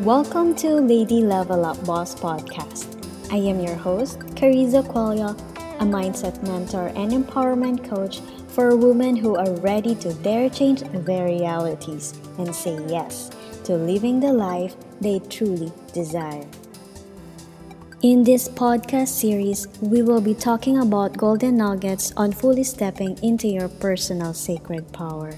Welcome to Lady Level Up Boss Podcast. I am your host, Carissa Qualia, a mindset mentor and empowerment coach for women who are ready to dare change their realities and say yes to living the life they truly desire. In this podcast series, we will be talking about golden nuggets on fully stepping into your personal sacred power.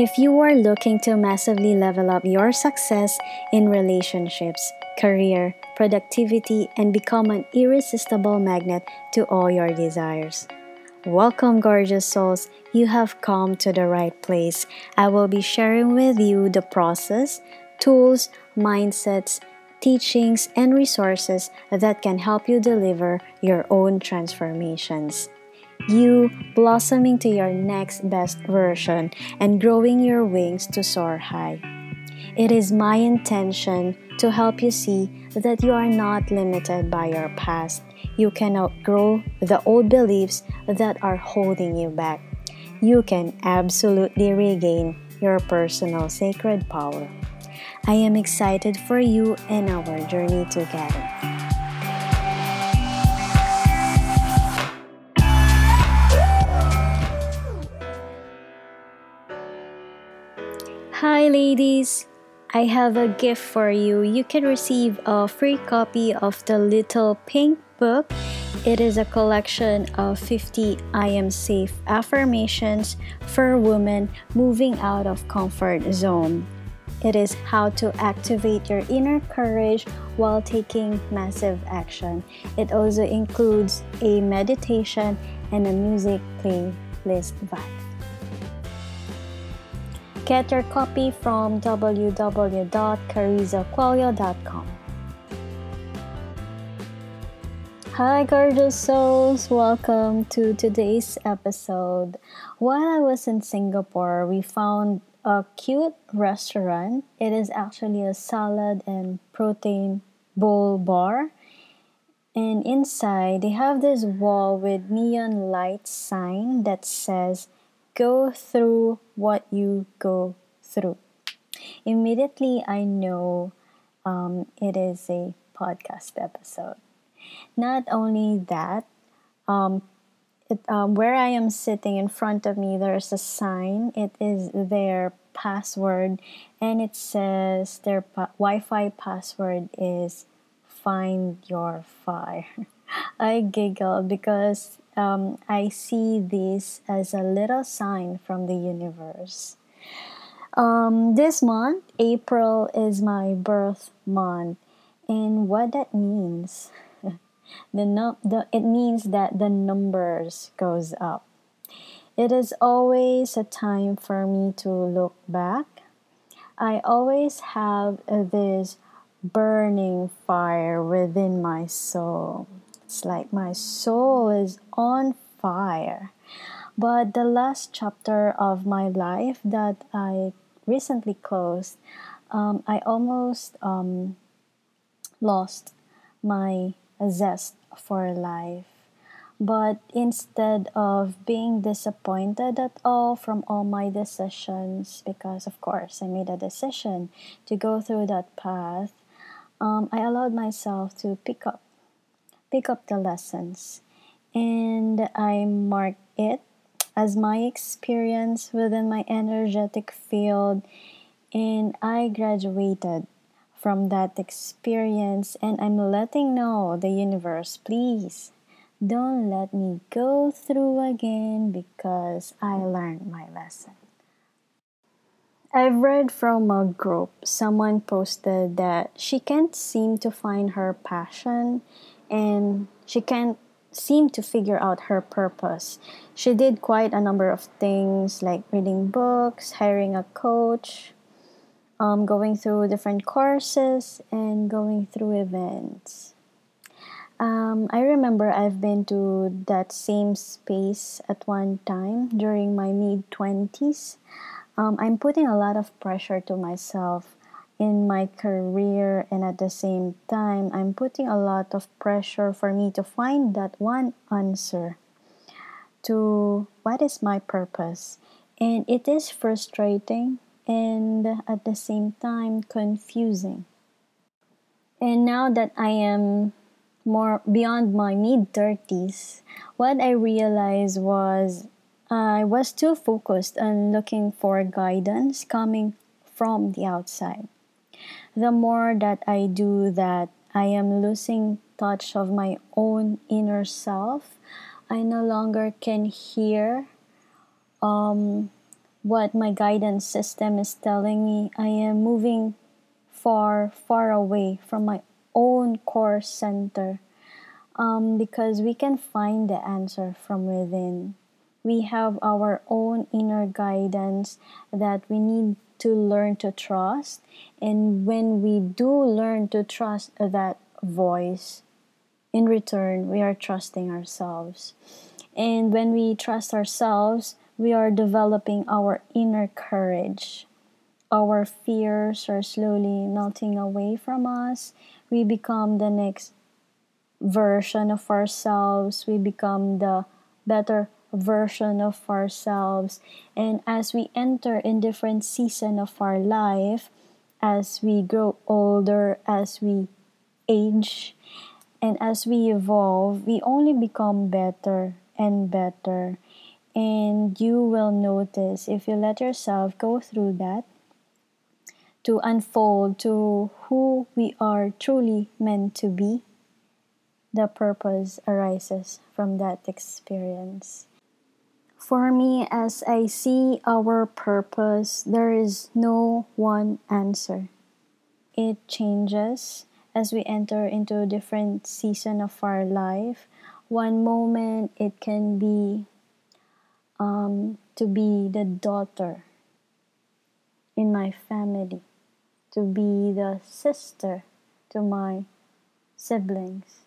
If you are looking to massively level up your success in relationships, career, productivity, and become an irresistible magnet to all your desires. Welcome, gorgeous souls. You have come to the right place. I will be sharing with you the process, tools, mindsets, teachings, and resources that can help you deliver your own transformations. You blossoming to your next best version and growing your wings to soar high. It is my intention to help you see that you are not limited by your past. You can outgrow the old beliefs that are holding you back. You can absolutely regain your personal sacred power. I am excited for you and our journey together. Hi ladies! I have a gift for you. You can receive a free copy of the Little Pink Book. It is a collection of 50 I am safe affirmations for women moving out of comfort zone. It is how to activate your inner courage while taking massive action. It also includes a meditation and a music playlist vibe. Get your copy from www.carissaqualia.com. Hi gorgeous souls! Welcome to today's episode. While I was in Singapore, we found a cute restaurant. It is actually a salad and protein bowl bar, and inside they have this wall with neon light sign that says "Go through what you go through." Immediately I know it is a podcast episode. Not only that, where I am sitting in front of me, there's a sign. It is their password, and it says their Wi-Fi password is "Find Your Fire." I giggled because I see this as a little sign from the universe. This month, April, is my birth month, and what that means. It means that the numbers goes up. It is always a time for me to look back. I always have this burning fire within my soul. It's like my soul is on fire. But the last chapter of my life that I recently closed, I almost lost my zest for life. But instead of being disappointed at all from all my decisions, because of course I made a decision to go through that path, I allowed myself to pick up the lessons, and I mark it as my experience within my energetic field, and I graduated from that experience, and I'm letting know the universe, please don't let me go through again, because I learned my lesson. I've read from a group, someone posted that she can't seem to find her passion and she can't seem to figure out her purpose. She did quite a number of things like reading books, hiring a coach, going through different courses, and going through events. I remember I've been to that same space at one time during my mid-20s. I'm putting a lot of pressure to myself in my career, and at the same time, I'm putting a lot of pressure for me to find that one answer to what is my purpose. And it is frustrating and at the same time confusing. And now that I am more beyond my mid-30s, what I realized was I was too focused on looking for guidance coming from the outside. The more that I do that, I am losing touch of my own inner self. I no longer can hear what my guidance system is telling me. I am moving far, far away from my own core center, because we can find the answer from within. We have our own inner guidance that we need to learn to trust. And when we do learn to trust that voice, in return, we are trusting ourselves. And when we trust ourselves, we are developing our inner courage. Our fears are slowly melting away from us. We become the next version of ourselves. We become the better version of ourselves. And as we enter in different season of our life, as we grow older, as we age, and as we evolve, we only become better and better. And you will notice, if you let yourself go through that, to unfold to who we are truly meant to be, the purpose arises from that experience. For me, as I see our purpose, there is no one answer. It changes as we enter into a different season of our life. One moment it can be to be the daughter in my family, to be the sister to my siblings.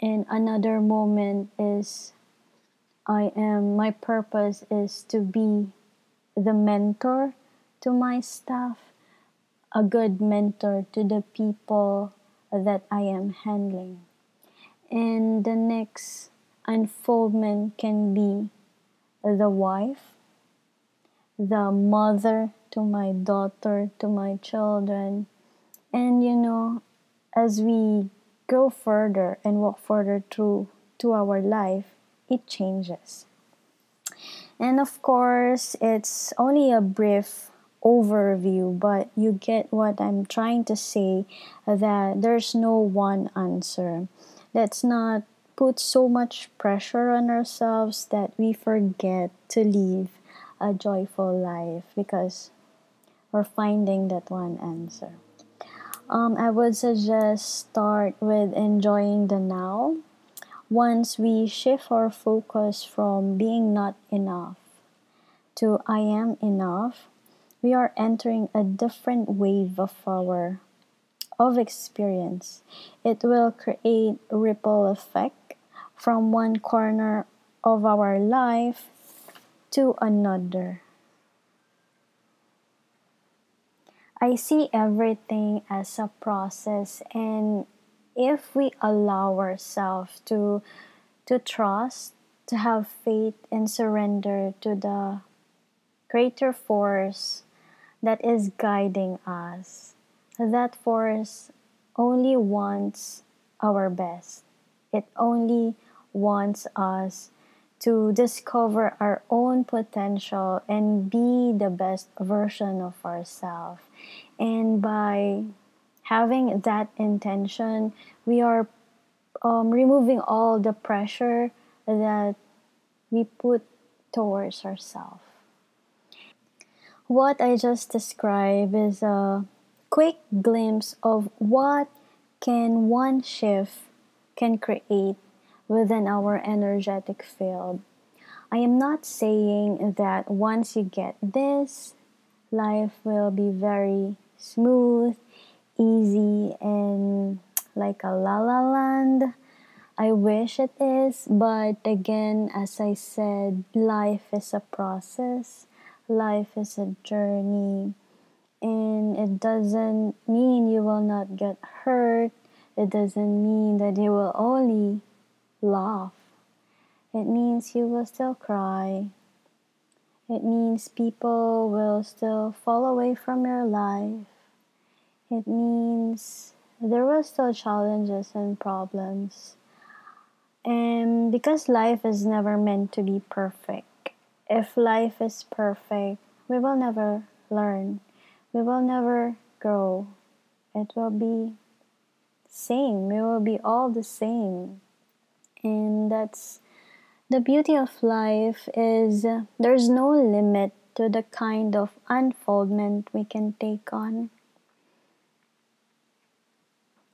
And another moment is my purpose is to be the mentor to my staff, a good mentor to the people that I am handling. And the next unfoldment can be the wife, the mother to my daughter, to my children. And as we go further and walk further through to our life, it changes. And of course, it's only a brief overview, but you get what I'm trying to say, that there's no one answer. Let's not put so much pressure on ourselves that we forget to live a joyful life, because we're finding that one answer. I would suggest start with enjoying the now. Once we shift our focus from being not enough to I am enough, we are entering a different wave of experience. It will create ripple effect from one corner of our life to another. I see everything as a process, and if we allow ourselves to trust, to have faith and surrender to the greater force that is guiding us, that force only wants our best. It only wants us to discover our own potential and be the best version of ourselves. And by having that intention, we are removing all the pressure that we put towards ourselves. What I just described is a quick glimpse of what can one shift can create within our energetic field. I am not saying that once you get this, life will be very smooth, easy, and like a la la land. I wish it is, but again, as I said, life is a process, life is a journey, and it doesn't mean you will not get hurt. It doesn't mean that you will only laugh. It means you will still cry. It means people will still fall away from your life. It means there will still challenges and problems. And because life is never meant to be perfect. If life is perfect, we will never learn. We will never grow. It will be same. We will be all the same. And that's the beauty of life, is there's no limit to the kind of unfoldment we can take on.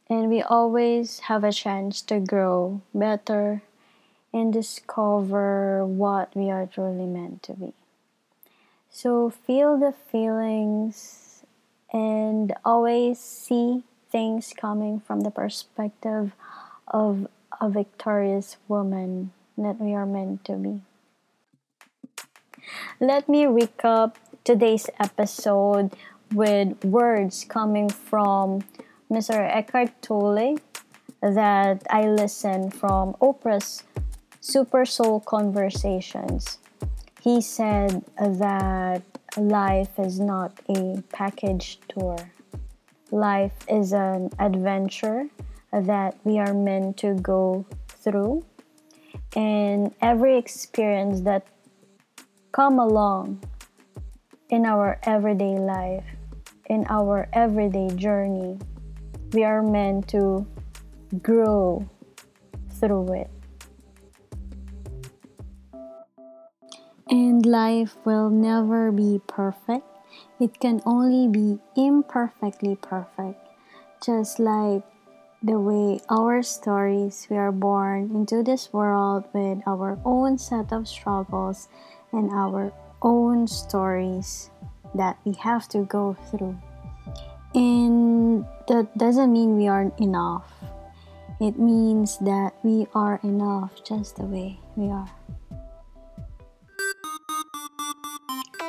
And we always have a chance to grow better and discover what we are truly meant to be. So feel the feelings and always see things coming from the perspective of a victorious woman that we are meant to be. Let me recap today's episode with words coming from Mr. Eckhart Tolle that I listened from Oprah's Super Soul Conversations. He said that life is not a package tour. Life is an adventure that we are meant to go through. And every experience that come along in our everyday life, in our everyday journey, we are meant to grow through it. And life will never be perfect. It can only be imperfectly perfect. Just like the way our stories, we are born into this world with our own set of struggles and our own stories that we have to go through. And that doesn't mean we aren't enough. It means that we are enough just the way we are.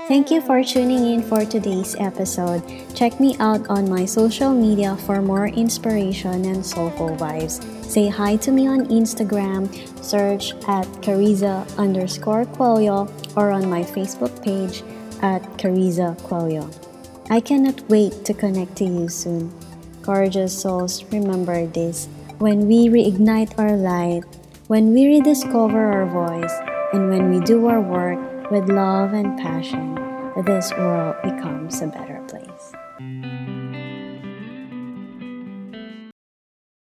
Thank you for tuning in for today's episode. Check me out on my social media for more inspiration and soulful vibes. Say hi to me on Instagram, search at Carissa_Qualia, or on my Facebook page at Carissa Qualia. I cannot wait to connect to you soon. Gorgeous souls, remember this. When we reignite our light, when we rediscover our voice, and when we do our work with love and passion, this world becomes a better place.